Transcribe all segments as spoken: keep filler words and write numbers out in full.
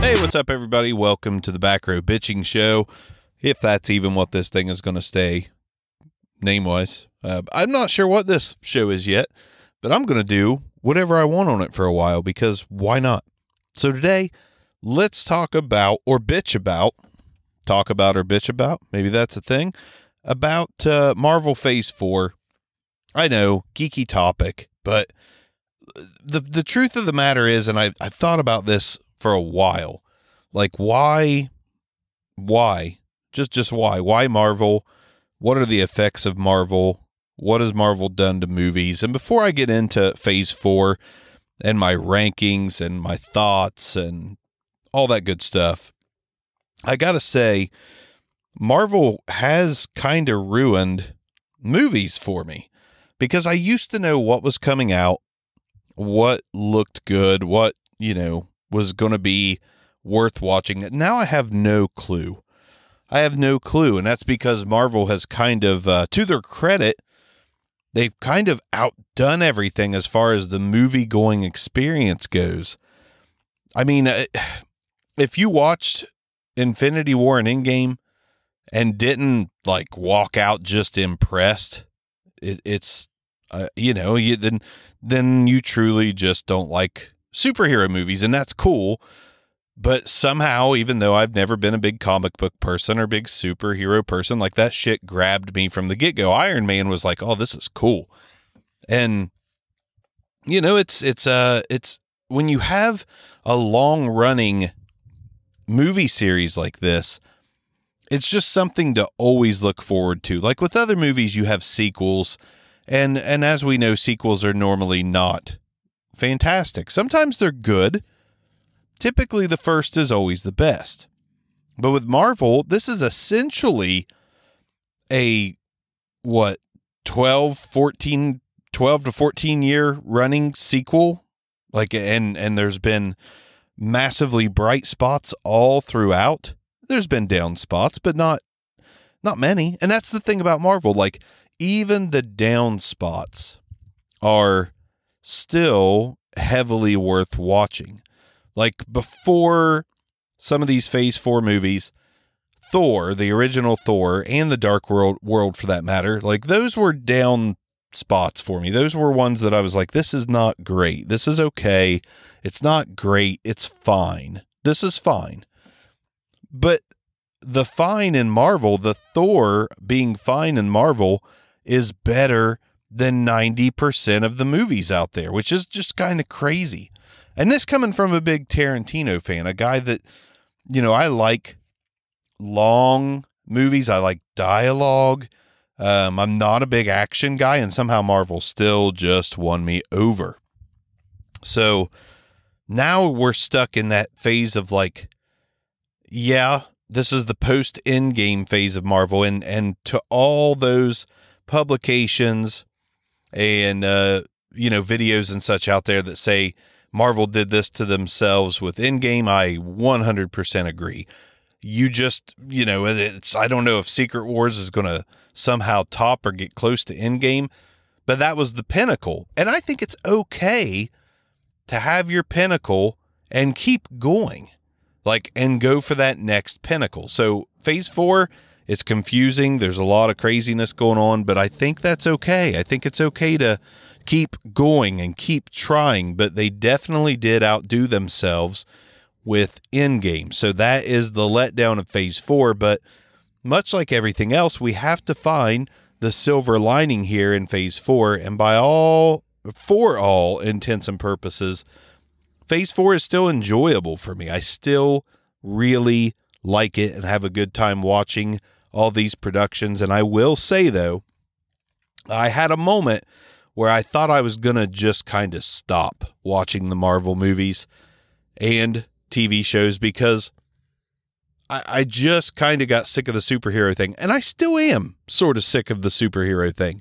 Hey, what's up, everybody? Welcome to the Back Row Bitching Show. If that's even what this thing is going to stay name-wise. Uh, I'm not sure what this show is yet, but I'm going to do whatever I want on it for a while because why not? So today, let's talk about or bitch about, talk about or bitch about, maybe that's a thing, about uh, Marvel Phase four. I know, geeky topic, but the the truth of the matter is, and I, I've thought about this for a while, like why, why? Just just why? Why Marvel? What are the effects of Marvel? What has Marvel done to movies? And before I get into Phase four and my rankings and my thoughts and all that good stuff, I got to say, Marvel has kind of ruined movies for me because I used to know what was coming out, what looked good, what, you know, was going to be worth watching. Now I have no clue. I have no clue, and that's because Marvel has kind of, uh, to their credit, they've kind of outdone everything as far as the movie-going experience goes. I mean, if you watched Infinity War and Endgame and didn't, like, walk out just impressed, it, it's, uh, you know, you, then then you truly just don't like superhero movies, and that's cool. But somehow, even though I've never been a big comic book person or big superhero person, like that shit grabbed me from the get-go. Iron Man was like, oh, this is cool. And, you know, it's, it's, uh, it's when you have a long running movie series like this, it's just something to always look forward to. Like with other movies, you have sequels and, and as we know, sequels are normally not fantastic. Sometimes they're good. Typically, the first is always the best. But with Marvel, this is essentially a, what, twelve, fourteen, twelve to fourteen year running sequel. Like, and, and there's been massively bright spots all throughout. There's been down spots, but not, not many. And that's the thing about Marvel. Like, even the down spots are still heavily worth watching. Like before some of these Phase four movies, Thor, the original Thor, and the Dark World, world for that matter, like those were down spots for me. Those were ones that I was like, this is not great. This is okay. It's not great. It's fine. This is fine. But the fine in Marvel, the Thor being fine in Marvel is better than ninety percent of the movies out there, which is just kind of crazy. And this coming from a big Tarantino fan, a guy that, you know, I like long movies. I like dialogue. Um, I'm not a big action guy, and somehow Marvel still just won me over. So now we're stuck in that phase of like, yeah, this is the post-Endgame phase of Marvel. And, and to all those publications and, uh, you know, videos and such out there that say, Marvel did this to themselves with Endgame. I one hundred percent agree. You just, you know, it's, I don't know if Secret Wars is going to somehow top or get close to Endgame, but that was the pinnacle. And I think it's okay to have your pinnacle and keep going, like, and go for that next pinnacle. So Phase four, it's confusing. There's a lot of craziness going on, but I think that's okay. I think it's okay to keep going and keep trying, but they definitely did outdo themselves with Endgame. So that is the letdown of Phase four, but much like everything else, we have to find the silver lining here in Phase four, and by all, for all intents and purposes, Phase four is still enjoyable for me. I still really like it and have a good time watching all these productions. And I will say, though, I had a moment where I thought I was going to just kind of stop watching the Marvel movies and T V shows because I, I just kind of got sick of the superhero thing. And I still am sort of sick of the superhero thing.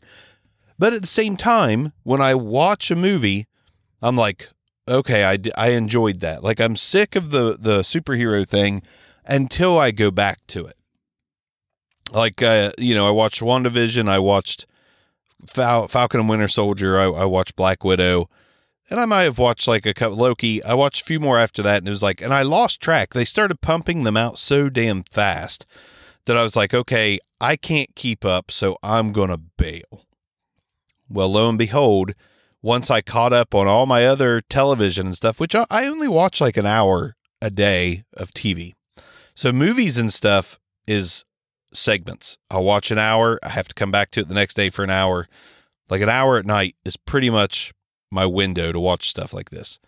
But at the same time, when I watch a movie, I'm like, okay, I, I enjoyed that. Like, I'm sick of the, the superhero thing until I go back to it. Like, uh, you know, I watched WandaVision, I watched Fal- Falcon and Winter Soldier, I, I watched Black Widow, and I might have watched like a couple, Loki. I watched a few more after that, and it was like, and I lost track. They started pumping them out so damn fast that I was like, okay, I can't keep up, so I'm going to bail. Well, lo and behold, once I caught up on all my other television and stuff, which I, I only watch like an hour a day of T V. So movies and stuff is segments. I'll watch an hour. I have to come back to it the next day for an hour. Like an hour at night is pretty much my window to watch stuff like this.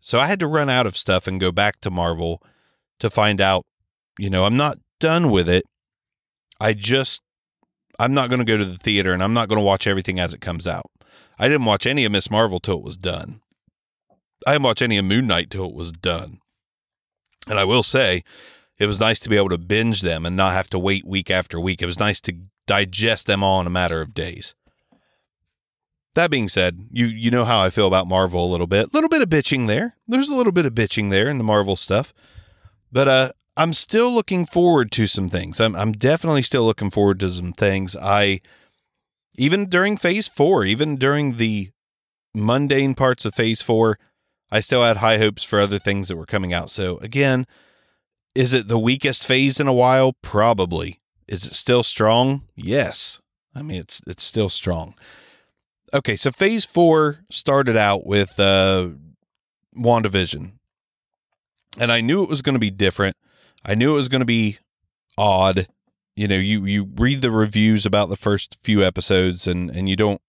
So I had to run out of stuff and go back to Marvel to find out, you know, I'm not done with it. I just, I'm not going to go to the theater and I'm not going to watch everything as it comes out. I didn't watch any of Miss Marvel till it was done. I didn't watch any of Moon Knight till it was done. And I will say, it was nice to be able to binge them and not have to wait week after week. It was nice to digest them all in a matter of days. That being said, you you know how I feel about Marvel a little bit. A little bit of bitching there. There's a little bit of bitching there in the Marvel stuff. But uh, I'm still looking forward to some things. I'm I'm definitely still looking forward to some things. I, even during Phase four, even during the mundane parts of Phase four, I still had high hopes for other things that were coming out. So again, is it the weakest phase in a while? Probably. Is it still strong? Yes. I mean, it's it's still strong. Okay, so Phase four started out with uh, WandaVision. And I knew it was going to be different. I knew it was going to be odd. You know, you, you read the reviews about the first few episodes and, and you don't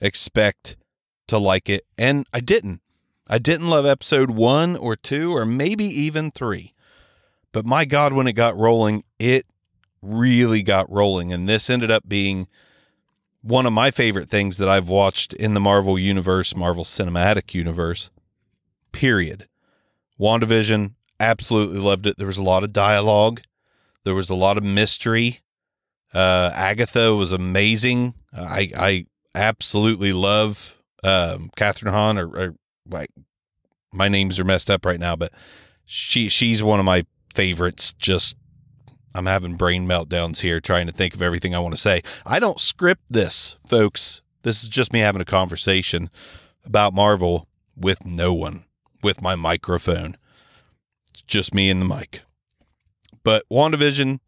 expect to like it. And I didn't. I didn't love episode one or two or maybe even three. But my God, when it got rolling, it really got rolling. And this ended up being one of my favorite things that I've watched in the Marvel Universe, Marvel Cinematic Universe, period. WandaVision, absolutely loved it. There was a lot of dialogue. There was a lot of mystery. Uh, Agatha was amazing. I, I absolutely love um, Catherine Hahn. Or, or like, my names are messed up right now, but she she's one of my favorites. Just, I'm having brain meltdowns here trying to think of everything I want to say. I don't script this, folks. This is just me having a conversation about Marvel with no one, with my microphone. It's just me and the mic. But WandaVision,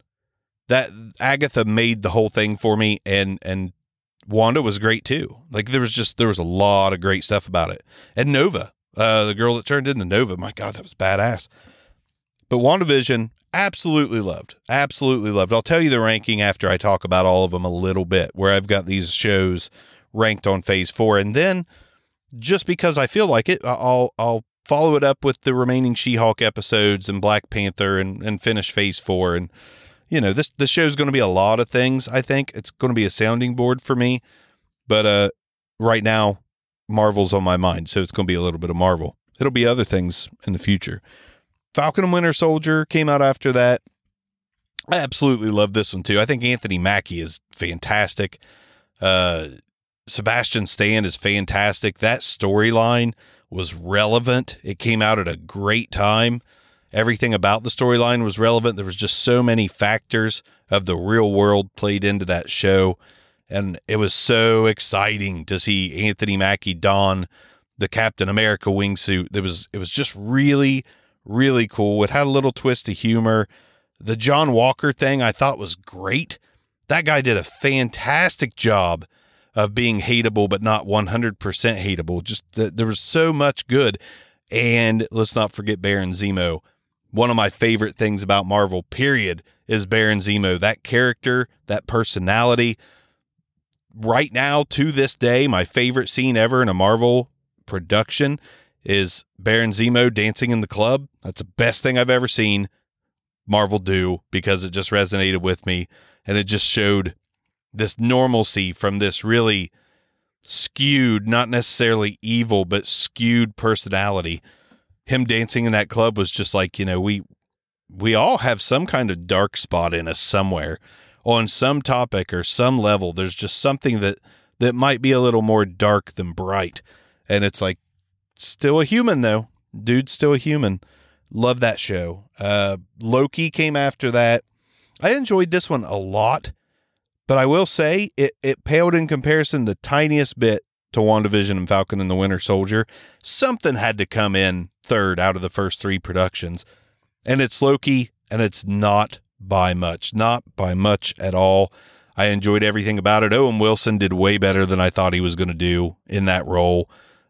that Agatha made the whole thing for me, and and Wanda was great too. Like, there was just there was a lot of great stuff about it. And Nova, uh, the girl that turned into Nova, my God, that was badass. But WandaVision, absolutely loved, absolutely loved. I'll tell you the ranking after I talk about all of them a little bit, where I've got these shows ranked on Phase four. And then, just because I feel like it, I'll I'll follow it up with the remaining She-Hulk episodes and Black Panther and, and finish Phase four. And, you know, this, this show's going to be a lot of things, I think. It's going to be a sounding board for me. But uh, right now, Marvel's on my mind, so it's going to be a little bit of Marvel. It'll be other things in the future. Falcon and Winter Soldier came out after that. I absolutely love this one too. I think Anthony Mackie is fantastic. Uh, Sebastian Stan is fantastic. That storyline was relevant. It came out at a great time. Everything about the storyline was relevant. There was just so many factors of the real world played into that show. And it was so exciting to see Anthony Mackie don the Captain America wingsuit. It was, it was just really Really cool. It had a little twist of humor. The John Walker thing I thought was great. That guy did a fantastic job of being hateable, but not one hundred percent hateable. Just uh, there was so much good. And let's not forget Baron Zemo. One of my favorite things about Marvel, period, is Baron Zemo. That character, that personality, right now to this day, my favorite scene ever in a Marvel production is Baron Zemo dancing in the club. That's the best thing I've ever seen Marvel do, because it just resonated with me, and it just showed this normalcy from this really skewed, not necessarily evil, but skewed personality. Him dancing in that club was just like, you know, we we all have some kind of dark spot in us somewhere on some topic or some level. There's just something that that might be a little more dark than bright. And it's like, still a human though. Dude's still a human. Love that show. Uh, Loki came after that. I enjoyed this one a lot, but I will say it, it paled in comparison the tiniest bit to WandaVision and Falcon and the Winter Soldier. Something had to come in third out of the first three productions, and it's Loki, and it's not by much, not by much at all. I enjoyed everything about it. Owen Wilson did way better than I thought he was going to do in that role.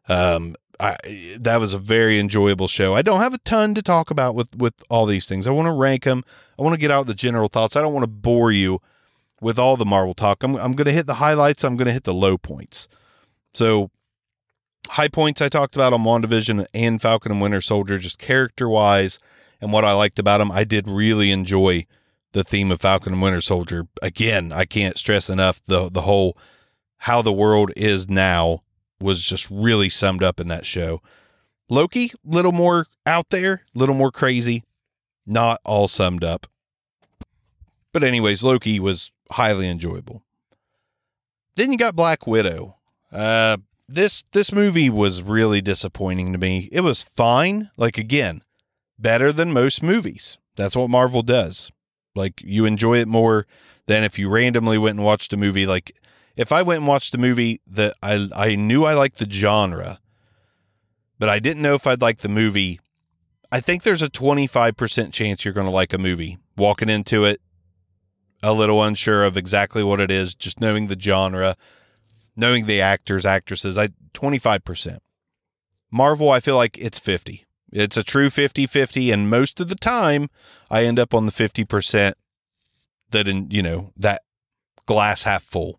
Um, I, that was a very enjoyable show. I don't have a ton to talk about with, with all these things. I want to rank them. I want to get out the general thoughts. I don't want to bore you with all the Marvel talk. I'm, I'm going to hit the highlights. I'm going to hit the low points. So high points I talked about on WandaVision and Falcon and Winter Soldier, just character wise and what I liked about them. I did really enjoy the theme of Falcon and Winter Soldier. Again, I can't stress enough the the whole how the world is now was just really summed up in that show. Loki, little more out there, little more crazy, not all summed up. But anyways, Loki was highly enjoyable. Then you got Black Widow. Uh, this, this movie was really disappointing to me. It was fine. Like, again, better than most movies. That's what Marvel does. Like, you enjoy it more than if you randomly went and watched a movie. Like, if I went and watched a movie that I, I knew I liked the genre, but I didn't know if I'd like the movie, I think there's a twenty-five percent chance you're going to like a movie walking into it a little unsure of exactly what it is, just knowing the genre, knowing the actors, actresses. I twenty-five percent. Marvel, I feel like it's fifty. It's a true fifty-fifty, and most of the time I end up on the fifty percent that, in, you know, that glass half full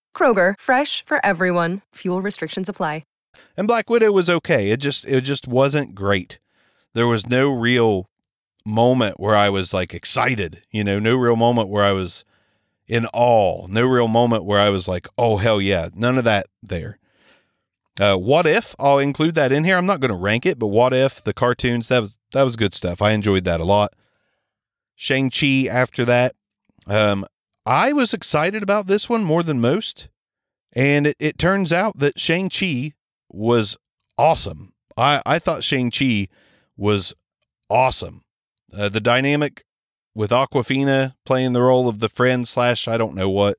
Kroger, fresh for everyone. Fuel restrictions apply. And Black Widow was okay. It just it just wasn't great. There was no real moment where I was like excited, you know, no real moment where I was in awe, no real moment where I was like, oh, hell yeah. None of that there. Uh, what If? I'll include that in here. I'm not going to rank it, but What If, the cartoons, that was, that was good stuff. I enjoyed that a lot. Shang-Chi after that. Um, I was excited about this one more than most. And it, it turns out that Shang-Chi was awesome. I, I thought Shang-Chi was awesome. Uh, the dynamic with Awkwafina playing the role of the friend slash I don't know what.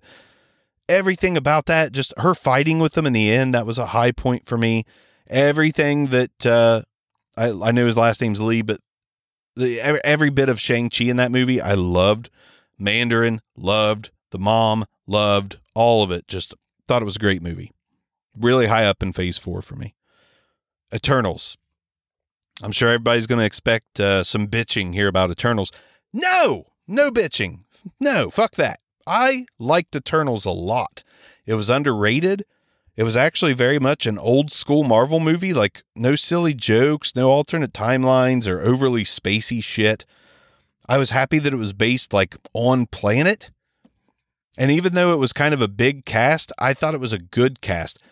Everything about that, just her fighting with them in the end, that was a high point for me. Everything that, uh, I, I know his last name's Lee, but the, every, every bit of Shang-Chi in that movie, I loved. Mandarin, loved. The mom, loved. All of it. Just thought it was a great movie. Really high up in Phase four for me. Eternals. I'm sure everybody's going to expect uh, some bitching here about Eternals. No! No bitching. No, fuck that. I liked Eternals a lot. It was underrated. It was actually very much an old school Marvel movie. Like, no silly jokes, no alternate timelines or overly spacey shit. I was happy that it was based, like, on planet. And even though it was kind of a big cast, I thought it was a good cast.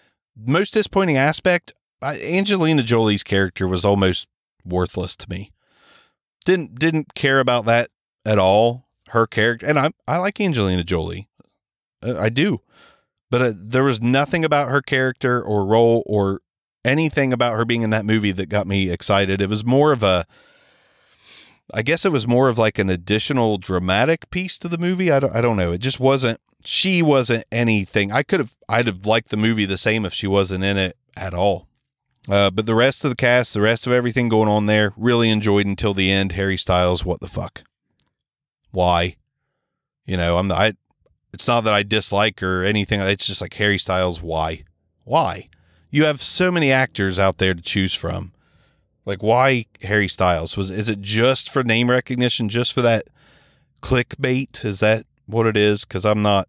Most disappointing aspect, Angelina Jolie's character was almost worthless to me. Didn't didn't care about that at all. Her character, and I I like Angelina Jolie, uh, I do, but uh, there was nothing about her character or role or anything about her being in that movie that got me excited. It was more of a I guess it was more of like an additional dramatic piece to the movie. I don't, I don't know. It just wasn't, she wasn't anything. I could have, I'd have liked the movie the same if she wasn't in it at all. Uh, but the rest of the cast, the rest of everything going on there, really enjoyed until the end. Harry Styles, what the fuck? Why? You know, I'm I. It's not that I dislike or anything. It's just like Harry Styles. Why? Why? You have so many actors out there to choose from. Like, why Harry Styles? Was is it just for name recognition? Just for that clickbait? Is that what it is? Because I'm not.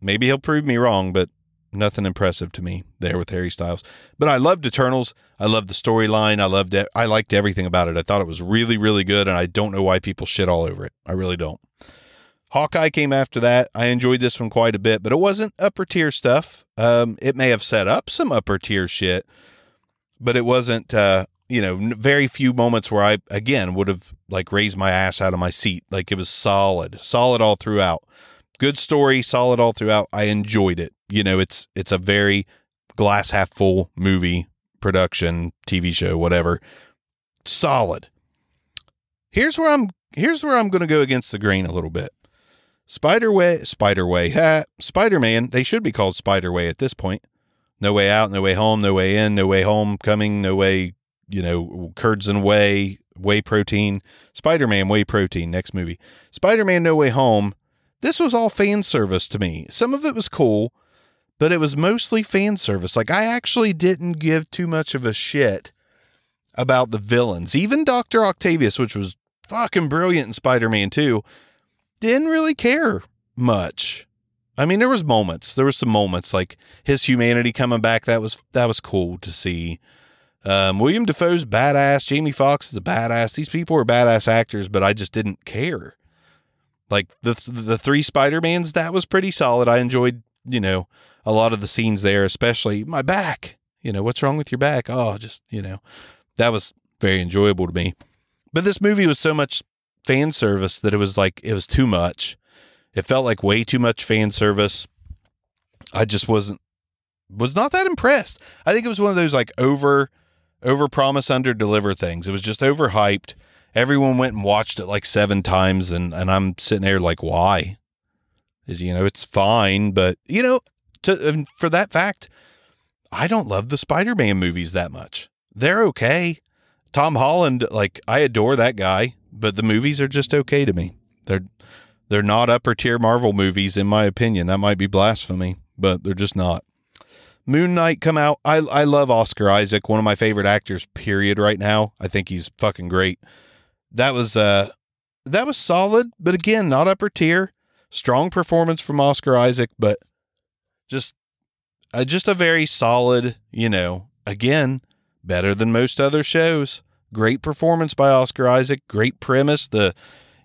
Maybe he'll prove me wrong, but nothing impressive to me there with Harry Styles. But I loved Eternals. I loved the storyline. I loved it. I liked everything about it. I thought it was really, really good, and I don't know why people shit all over it. I really don't. Hawkeye came after that. I enjoyed this one quite a bit, but it wasn't upper tier stuff. Um, it may have set up some upper tier shit, but it wasn't, uh, you know, very few moments where I, again, would have like raised my ass out of my seat. Like it was solid, solid all throughout. Good story, solid all throughout. I enjoyed it. You know, it's, it's a very glass half full movie, production, T V show, whatever. Solid. Here's where I'm, here's where I'm going to go against the grain a little bit. Spider-Way, Spider-Way, ah, Spider-Man, they should be called Spider-Way at this point. No Way Out, No Way Home, No Way In, No Way Home Coming, No Way, you know, curds and whey, whey protein, Spider-Man, whey protein, next movie. Spider-Man, No Way Home, this was all fan service to me. Some of it was cool, but it was mostly fan service. Like, I actually didn't give too much of a shit about the villains. Even Doctor Octavius, which was fucking brilliant in Spider-Man two, didn't really care much. I mean, there was moments, there were some moments like his humanity coming back. That was, that was cool to see. Um, William Dafoe's badass. Jamie Foxx is a badass. These people are badass actors, but I just didn't care. Like the, the three Spider-Mans, that was pretty solid. I enjoyed, you know, a lot of the scenes there, especially my back, you know, what's wrong with your back? Oh, just, you know, that was very enjoyable to me, but this movie was so much fan service that it was like, it was too much. It felt like way too much fan service. I just wasn't, was not that impressed. I think it was one of those like over, over promise, under deliver things. It was just overhyped. Everyone went and watched it like seven times. And, and I'm sitting there like, why? You know, it's fine, but you know, to, for that fact, I don't love the Spider-Man movies that much. They're okay. Tom Holland, like I adore that guy. But the movies are just okay to me. They're they're not upper tier Marvel movies, in my opinion. That might be blasphemy, but they're just not. Moon Knight come out. I I love Oscar Isaac, one of my favorite actors, period, right now. I think he's fucking great. That was uh that was solid, but again, not upper tier. Strong performance from Oscar Isaac, but just uh, just a very solid, you know, again, better than most other shows. Great performance by Oscar Isaac. Great premise. The,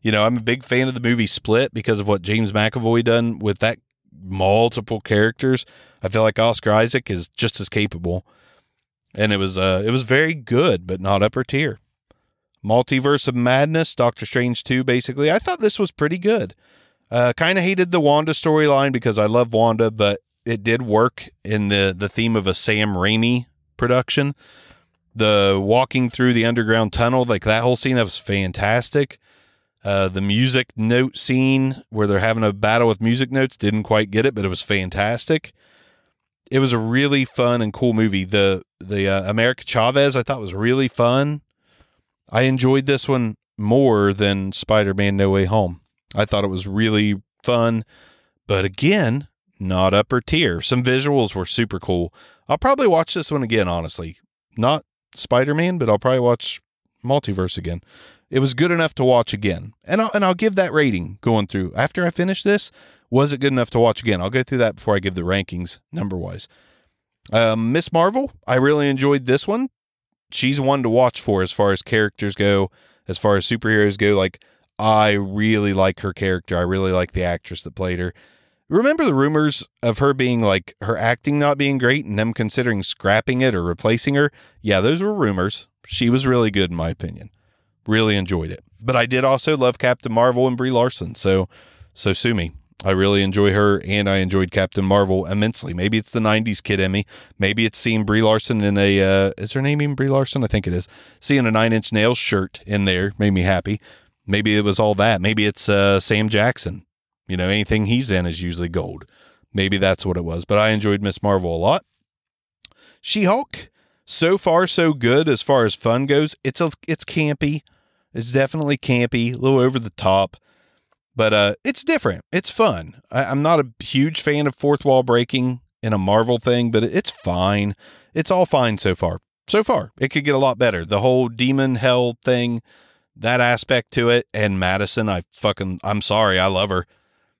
you know, I'm a big fan of the movie Split because of what James McAvoy done with that multiple characters. I feel like Oscar Isaac is just as capable, and it was uh, it was very good, but not upper tier. Multiverse of Madness, Doctor Strange two. Basically, I thought this was pretty good. Uh, kind of hated the Wanda storyline because I love Wanda, but it did work in the the theme of a Sam Raimi production. The walking through the underground tunnel, like that whole scene, that was fantastic. Uh, the music note scene where they're having a battle with music notes, didn't quite get it, but it was fantastic. It was a really fun and cool movie. The the uh, America Chavez, I thought was really fun. I enjoyed this one more than Spider-Man No Way Home. I thought it was really fun, but again, not upper tier. Some visuals were super cool. I'll probably watch this one again, honestly. Not Spider-Man, but I'll probably watch Multiverse again. It was good enough to watch again. And I'll, and I'll give that rating going through. After I finish this, was it good enough to watch again? I'll go through that before I give the rankings number-wise. Um, Miss Marvel, I really enjoyed this one. She's one to watch for as far as characters go, as far as superheroes go. Like, I really like her character. I really like the actress that played her. Remember the rumors of her being like her acting not being great and them considering scrapping it or replacing her? Yeah, those were rumors. She was really good, in my opinion. Really enjoyed it. But I did also love Captain Marvel and Brie Larson. So, so sue me. I really enjoy her and I enjoyed Captain Marvel immensely. Maybe it's the nineties kid in me. Maybe it's seeing Brie Larson in a, uh, is her name even Brie Larson? I think it is. Seeing a Nine Inch Nails shirt in there made me happy. Maybe it was all that. Maybe it's uh, Sam Jackson. You know, anything he's in is usually gold. Maybe that's what it was. But I enjoyed Miss Marvel a lot. She-Hulk, so far so good as far as fun goes. It's a, it's campy. It's definitely campy, a little over the top. But uh, it's different. It's fun. I, I'm not a huge fan of fourth wall breaking in a Marvel thing, but it's fine. It's all fine so far. So far, it could get a lot better. The whole demon hell thing, that aspect to it, and Madison, I fucking, I'm sorry, I love her.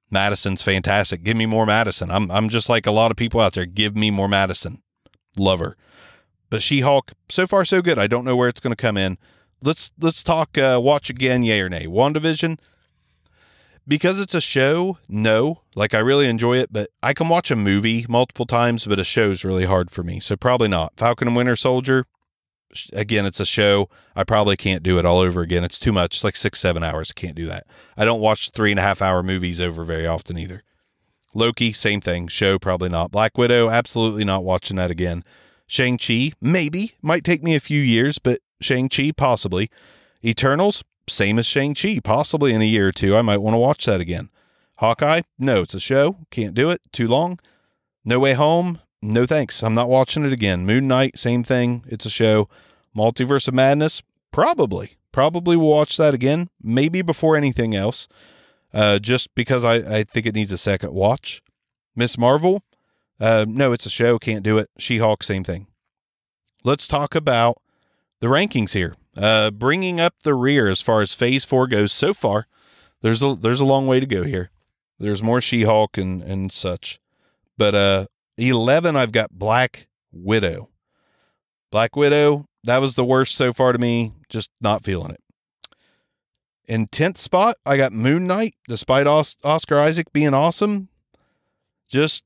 Madison's fantastic. Give me more Madison. I'm I'm just like a lot of people out there. Give me more Madison. Love her. But She-Hulk, so far so good. I don't know where it's going to come in. Let's let's talk uh, watch again, yay or nay. WandaVision, because it's a show, no. Like, I really enjoy it, but I can watch a movie multiple times, but a show's really hard for me, so probably not. Falcon and Winter Soldier, again, it's a show. I probably can't do it all over again. It's too much. It's like six, seven hours. Can't do that. I don't watch three and a half hour movies over very often either. Loki, same thing. Show, probably not. Black Widow, absolutely not watching that again. Shang-Chi, maybe. Might take me a few years, but Shang-Chi, possibly. Eternals, same as Shang-Chi, possibly in a year or two. I might want to watch that again. Hawkeye, no, it's a show. Can't do it. Too long. No Way Home, no thanks. I'm not watching it again. Moon Knight, same thing. It's a show. Multiverse of Madness, probably. Probably will watch that again, maybe before anything else, uh, just because I, I think it needs a second watch. Miss Marvel, uh, no, it's a show. Can't do it. She-Hulk, same thing. Let's talk about the rankings here. Uh, bringing up the rear as far as phase four goes so far. There's a, there's a long way to go here. There's more She-Hulk and, and such, but, uh, eleven, I've got Black Widow, Black Widow. That was the worst so far to me. Just not feeling it. In tenth spot, I got Moon Knight, despite Os- Oscar Isaac being awesome. Just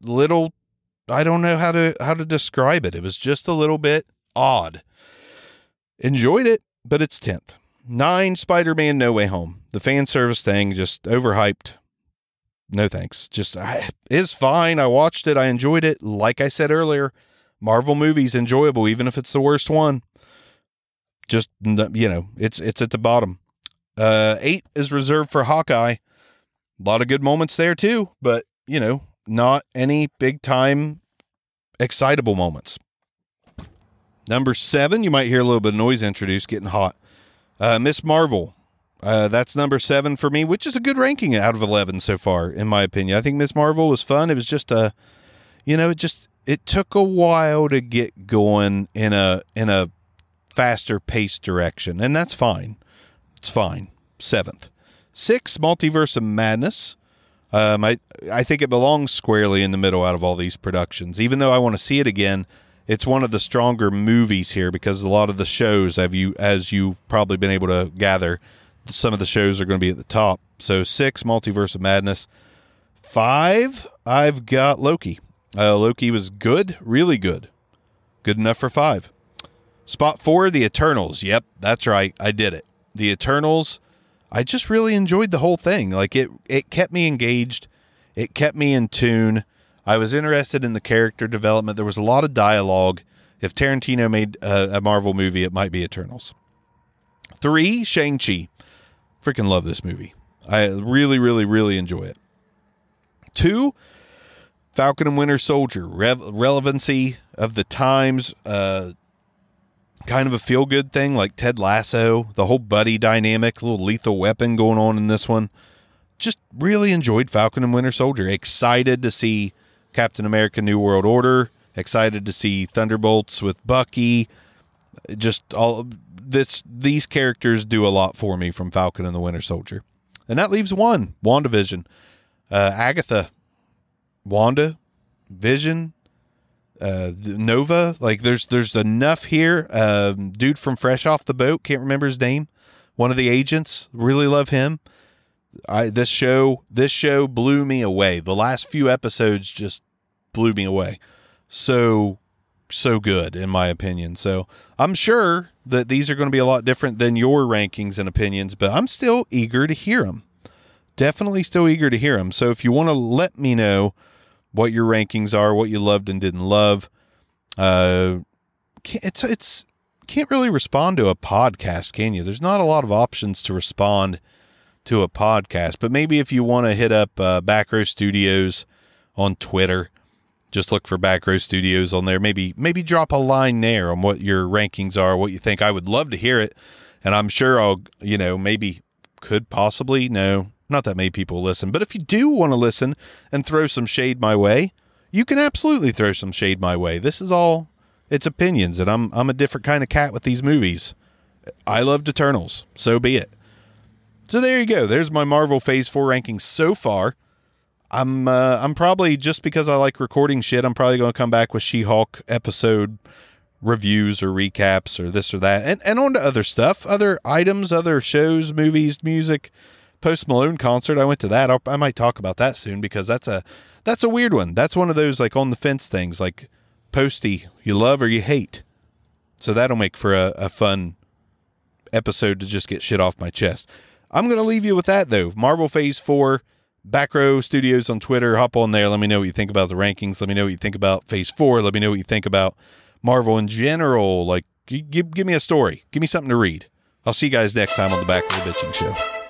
little, I don't know how to, how to describe it. It was just a little bit odd. Enjoyed it, but it's tenth. Nine, Spider-Man, No Way Home. The fan service thing, just overhyped. No thanks. Just, I, it's fine. I watched it. I enjoyed it. Like I said earlier, Marvel movies, enjoyable, even if it's the worst one. Just, you know, it's it's at the bottom. Uh, eight is reserved for Hawkeye. A lot of good moments there too, but, you know, not any big time excitable moments. Number seven, you might hear a little bit of noise introduced, getting hot. Uh, Miss Marvel, uh, that's number seven for me, which is a good ranking out of eleven so far, in my opinion. I think Miss Marvel was fun. It was just a, you know, it just it took a while to get going in a in a faster paced direction, and that's fine. It's fine. Seventh, six, Multiverse of Madness. Um, I I think it belongs squarely in the middle out of all these productions, even though I want to see it again. It's one of the stronger movies here because a lot of the shows, have you, as you've probably been able to gather, some of the shows are going to be at the top. So six, Multiverse of Madness. Five, I've got Loki. Uh, Loki was good, really good. Good enough for five. Spot four, The Eternals. Yep, that's right. I did it. The Eternals, I just really enjoyed the whole thing. Like, it, it kept me engaged. It kept me in tune. I was interested in the character development. There was a lot of dialogue. If Tarantino made a, a Marvel movie, it might be Eternals. Three, Shang-Chi. Freaking love this movie. I really, really, really enjoy it. Two, Falcon and Winter Soldier. Re- relevancy of the times. Uh, kind of a feel-good thing like Ted Lasso. The whole buddy dynamic. Little Lethal Weapon going on in this one. Just really enjoyed Falcon and Winter Soldier. Excited to see Captain America New World Order, excited to see Thunderbolts with Bucky. Just all this, these characters do a lot for me from Falcon and the Winter Soldier. And that leaves one, WandaVision. Uh, Agatha, Wanda, Vision, uh, Nova. Like there's, there's enough here. Um, dude from Fresh Off the Boat, can't remember his name. One of the agents, really love him. I, this show, this show blew me away. The last few episodes just blew me away. So, so good in my opinion. So I'm sure that these are going to be a lot different than your rankings and opinions, but I'm still eager to hear them. Definitely still eager to hear them. So if you want to let me know what your rankings are, what you loved and didn't love, uh, it's, it's, can't really respond to a podcast, can you? There's not a lot of options to respond to a podcast, but maybe if you want to hit up uh, Back Row Studios on Twitter, just look for Back Row Studios on there. Maybe maybe drop a line there on what your rankings are, what you think. I would love to hear it, and I'm sure I'll, you know, maybe could possibly, no, not that many people listen. But if you do want to listen and throw some shade my way, you can absolutely throw some shade my way. This is all, it's opinions, and I'm I'm a different kind of cat with these movies. I loved Eternals, so be it. So there you go. There's my Marvel Phase four rankings so far. I'm uh, I'm probably, just because I like recording shit, I'm probably going to come back with She-Hulk episode reviews or recaps or this or that. And, and on to other stuff, other items, other shows, movies, music. Post Malone concert, I went to that. I'll, I might talk about that soon because that's a that's a weird one. That's one of those like on the fence things, like Posty, you love or you hate. So that'll make for a, a fun episode to just get shit off my chest. I'm going to leave you with that, though. Marvel Phase four. Back Row Studios on Twitter. Hop on there. Let me know what you think about the rankings. Let me know what you think about Phase four. Let me know what you think about Marvel in general. Like, give, give me a story. Give me something to read. I'll see you guys next time on the Back Row Bitching Show.